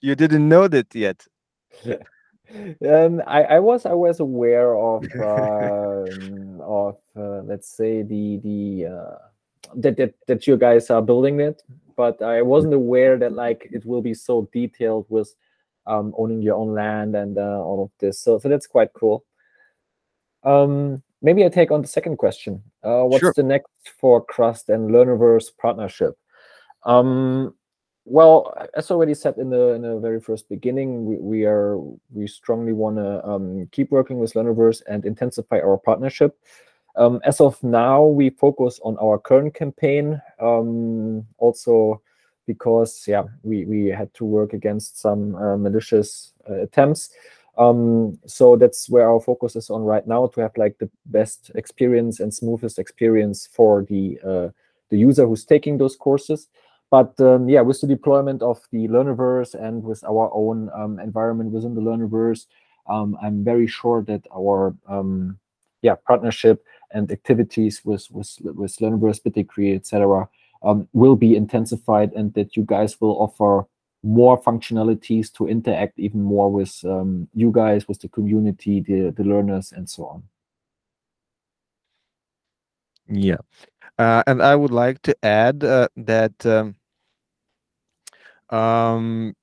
You didn't know that yet. Yeah. Um, I, I was I was aware of, uh, of uh, let's say, the... the uh, that, that that you guys are building it, but I wasn't aware that like it will be so detailed with um, owning your own land and uh, all of this. So, so that's quite cool. Um, maybe I take on the second question. Uh, what's sure. the next for Crust and Learnoverse partnership? Um, well, as already said in the in the very first beginning, we, we are we strongly want to um, keep working with Learnoverse and intensify our partnership. Um, as of now, we focus on our current campaign. Um, also, because yeah, we we had to work against some uh, malicious uh, attempts. Um, so that's where our focus is on right now, to have like the best experience and smoothest experience for the uh, the user who's taking those courses. But um, yeah, with the deployment of the Learnoverse and with our own um, environment within the Learnoverse, um, I'm very sure that our um, yeah partnership and activities with with with Learnoverse, BitDegree, et cetera, um, will be intensified, and that you guys will offer more functionalities to interact even more with um, you guys, with the community, the, the learners, and so on. Yeah, uh, and I would like to add uh, that um, um,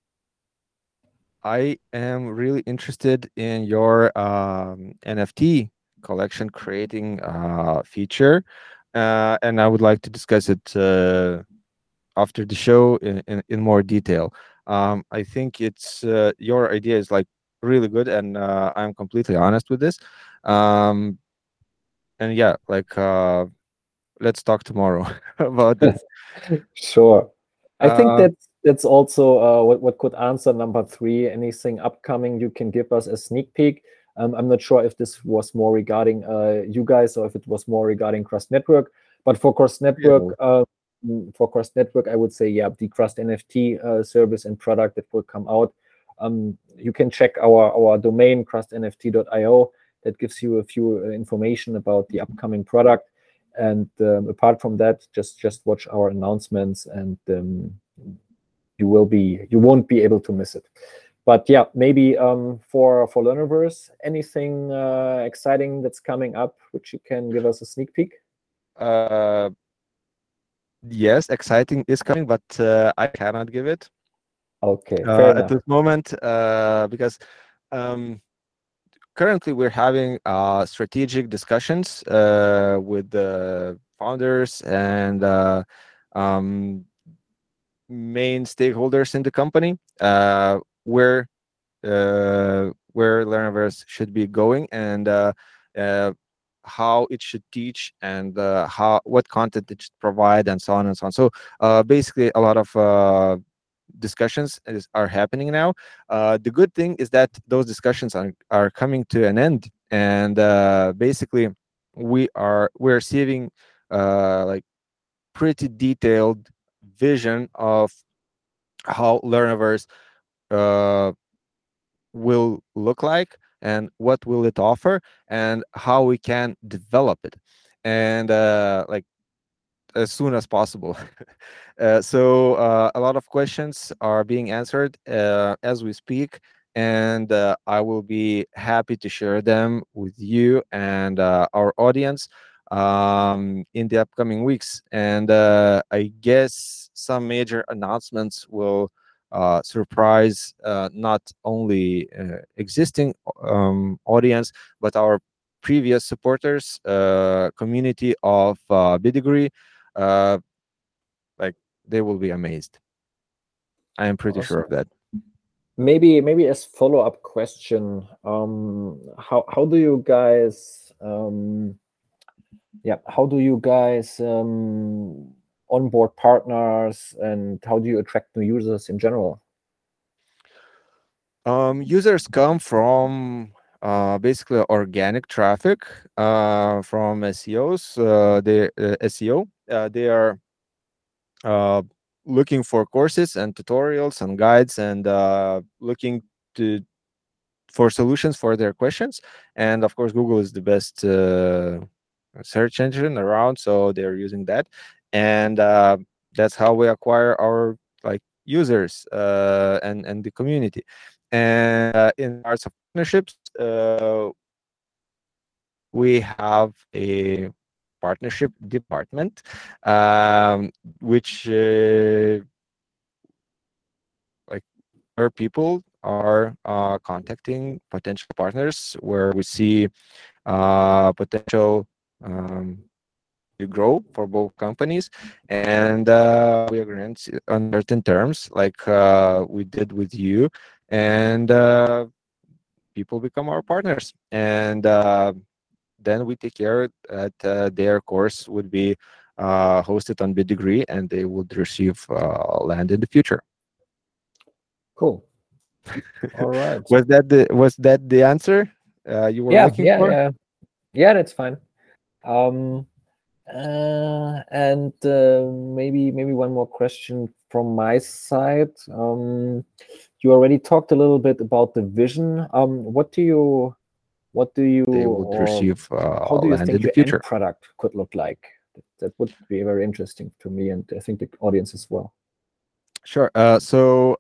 I am really interested in your um, N F T collection creating uh, feature, uh, and I would like to discuss it uh, after the show in, in, in more detail. Um, I think it's uh, your idea is like really good, and uh, I'm completely honest with this. Um, and yeah, like uh, let's talk tomorrow about this. Sure. I uh, think that that's also uh, what what could answer number three. Anything upcoming you can give us a sneak peek. Um, I'm not sure if this was more regarding uh, you guys or if it was more regarding Crust Network. But for Crust Network. Yeah. Uh, For Crust Network, I would say, yeah, the Crust N F T uh, service and product that will come out. Um, you can check our, our domain, crust n f t dot i o. That gives you a few uh, information about the upcoming product. And um, apart from that, just just watch our announcements, and um, you will be you won't be able to miss it. But yeah, maybe um, for for Learnoverse, anything uh, exciting that's coming up, which you can give us a sneak peek. Uh... Yes, exciting is coming, but uh, I cannot give it. Okay. Uh, at this moment, uh, because um, currently we're having uh, strategic discussions uh, with the founders and uh, um, main stakeholders in the company, uh, where uh, where Learnoverse should be going, and uh, uh, how it should teach, and uh, how what content it should provide, and so on and so on. So uh, basically, a lot of uh, discussions is, are happening now. Uh, the good thing is that those discussions are, are coming to an end, and uh, basically, we are we're receiving uh, like pretty detailed vision of how Learnoverse uh, will look like, and what will it offer, and how we can develop it, and uh, like as soon as possible. uh, so uh, a lot of questions are being answered uh, as we speak, and uh, I will be happy to share them with you and uh, our audience um, in the upcoming weeks. And uh, I guess some major announcements will Uh, surprise uh, not only uh, existing um, audience, but our previous supporters, uh, community of uh, BitDegree. Uh, like they will be amazed. I am pretty awesome. sure of that. Maybe, maybe as follow-up question, um, how how do you guys, um, yeah, how do you guys? Um, onboard partners, and how do you attract new users in general? Um, users come from uh, basically organic traffic uh, from S E Os. Uh, they uh, S E O. Uh, they are uh, looking for courses and tutorials and guides, and uh, looking to for solutions for their questions. And of course, Google is the best uh, search engine around, so they're using that. And uh, that's how we acquire our like users uh, and and the community. And uh, in our partnerships, uh, we have a partnership department, um, which uh, like where people are uh, contacting potential partners, where we see uh, potential um, to grow for both companies, and uh, we agree on certain terms, like uh, we did with you, and uh, people become our partners, and uh, then we take care that uh, their course would be uh, hosted on BitDegree, and they would receive uh, land in the future. Cool. All right. Was that the was that the answer uh, you were yeah, looking yeah, for? Yeah, yeah, that's fine. Um, uh, and uh, maybe maybe one more question from my side. Um, you already talked a little bit about the vision. Um, what do you what do you they would um, receive? Uh, how do you think the your end product could look like? That would be very interesting to me, and I think the audience as well. Sure. Uh, so.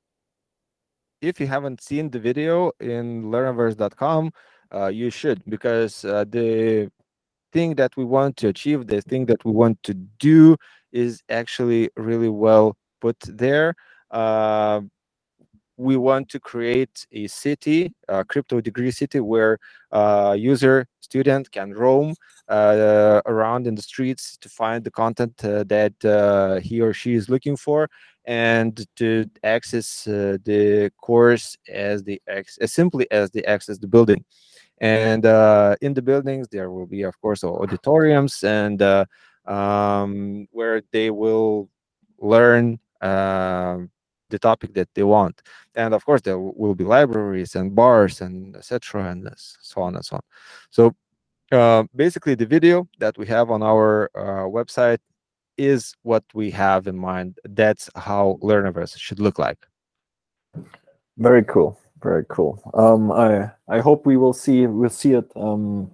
If you haven't seen the video in learnoverse dot com, uh, you should, because uh, the thing that we want to achieve, the thing that we want to do is actually really well put there. Uh, we want to create a city, a crypto degree city, where a user, student can roam uh, around in the streets to find the content uh, that uh, he or she is looking for, and to access uh, the course as the ex- as simply as they access the building. And uh, in the buildings, there will be, of course, auditoriums, and uh, um, where they will learn uh, the topic that they want. And of course, there will be libraries and bars and et cetera, and so on and so on. So uh, basically, the video that we have on our uh, website is what we have in mind. That's how Learnoverse should look like. Very cool, very cool. Um, I I hope we will see we'll see it um,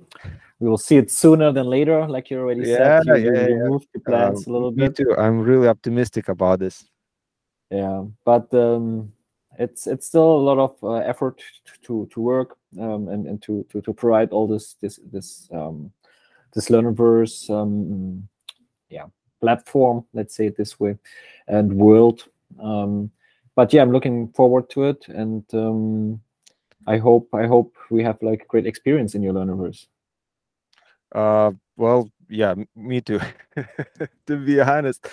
we will see it sooner than later. Like you already yeah, said, you yeah, moved yeah. the plans um, a little me bit. Me too. I'm really optimistic about this. Yeah, but um, it's it's still a lot of uh, effort to to work um, and and to, to to provide all this this this um, this Learnoverse um, yeah. platform, let's say it this way, and world. Um, but yeah, I'm looking forward to it, and um, I hope I hope we have like great experience in your Learnoverse. Uh, well, yeah, me too. To be honest,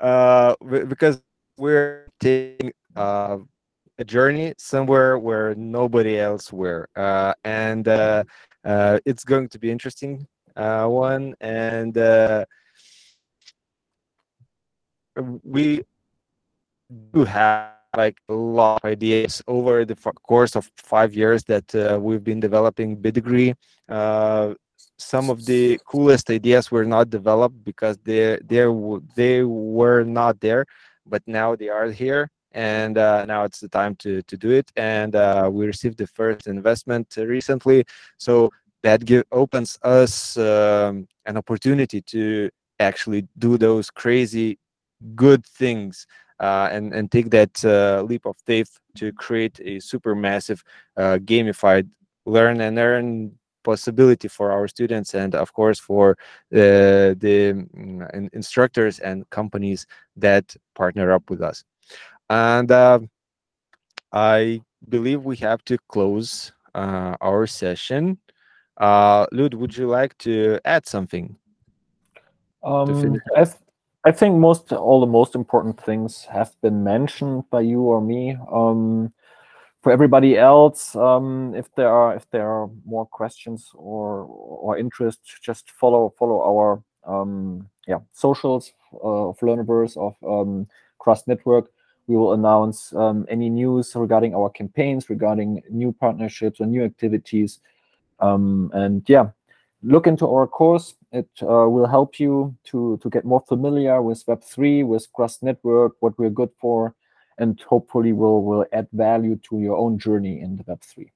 uh, because we're taking uh, a journey somewhere where nobody else were, uh, and uh, uh, it's going to be interesting uh, one, and. Uh, We do have like a lot of ideas over the f- course of five years that uh, we've been developing BitDegree. Uh, some of the coolest ideas were not developed because they they they were not there, but now they are here, and uh, now it's the time to to do it. And uh, we received the first investment recently, so that give, opens us um, an opportunity to actually do those crazy. Good things uh, and and take that uh, leap of faith to create a super massive uh, gamified learn and earn possibility for our students, and of course for uh, the um, instructors and companies that partner up with us. And uh, I believe we have to close uh, our session. Uh, Lude, would you like to add something? Um, to I think most all the most important things have been mentioned by you or me. Um, for everybody else, um, if there are if there are more questions or or interest, just follow follow our um, yeah socials uh, of Learnoverse, of um, Crust Network. We will announce um, any news regarding our campaigns, regarding new partnerships or new activities, um, and yeah. Look into our course. It uh, will help you to, to get more familiar with Web three, with Crust Network, what we're good for, and hopefully will will add value to your own journey in the Web three.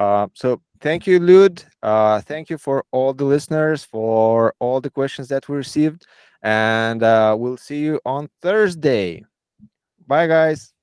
Uh, so thank you, Lude. Uh, thank you for all the listeners, for all the questions that we received. And uh, we'll see you on Thursday. Bye, guys.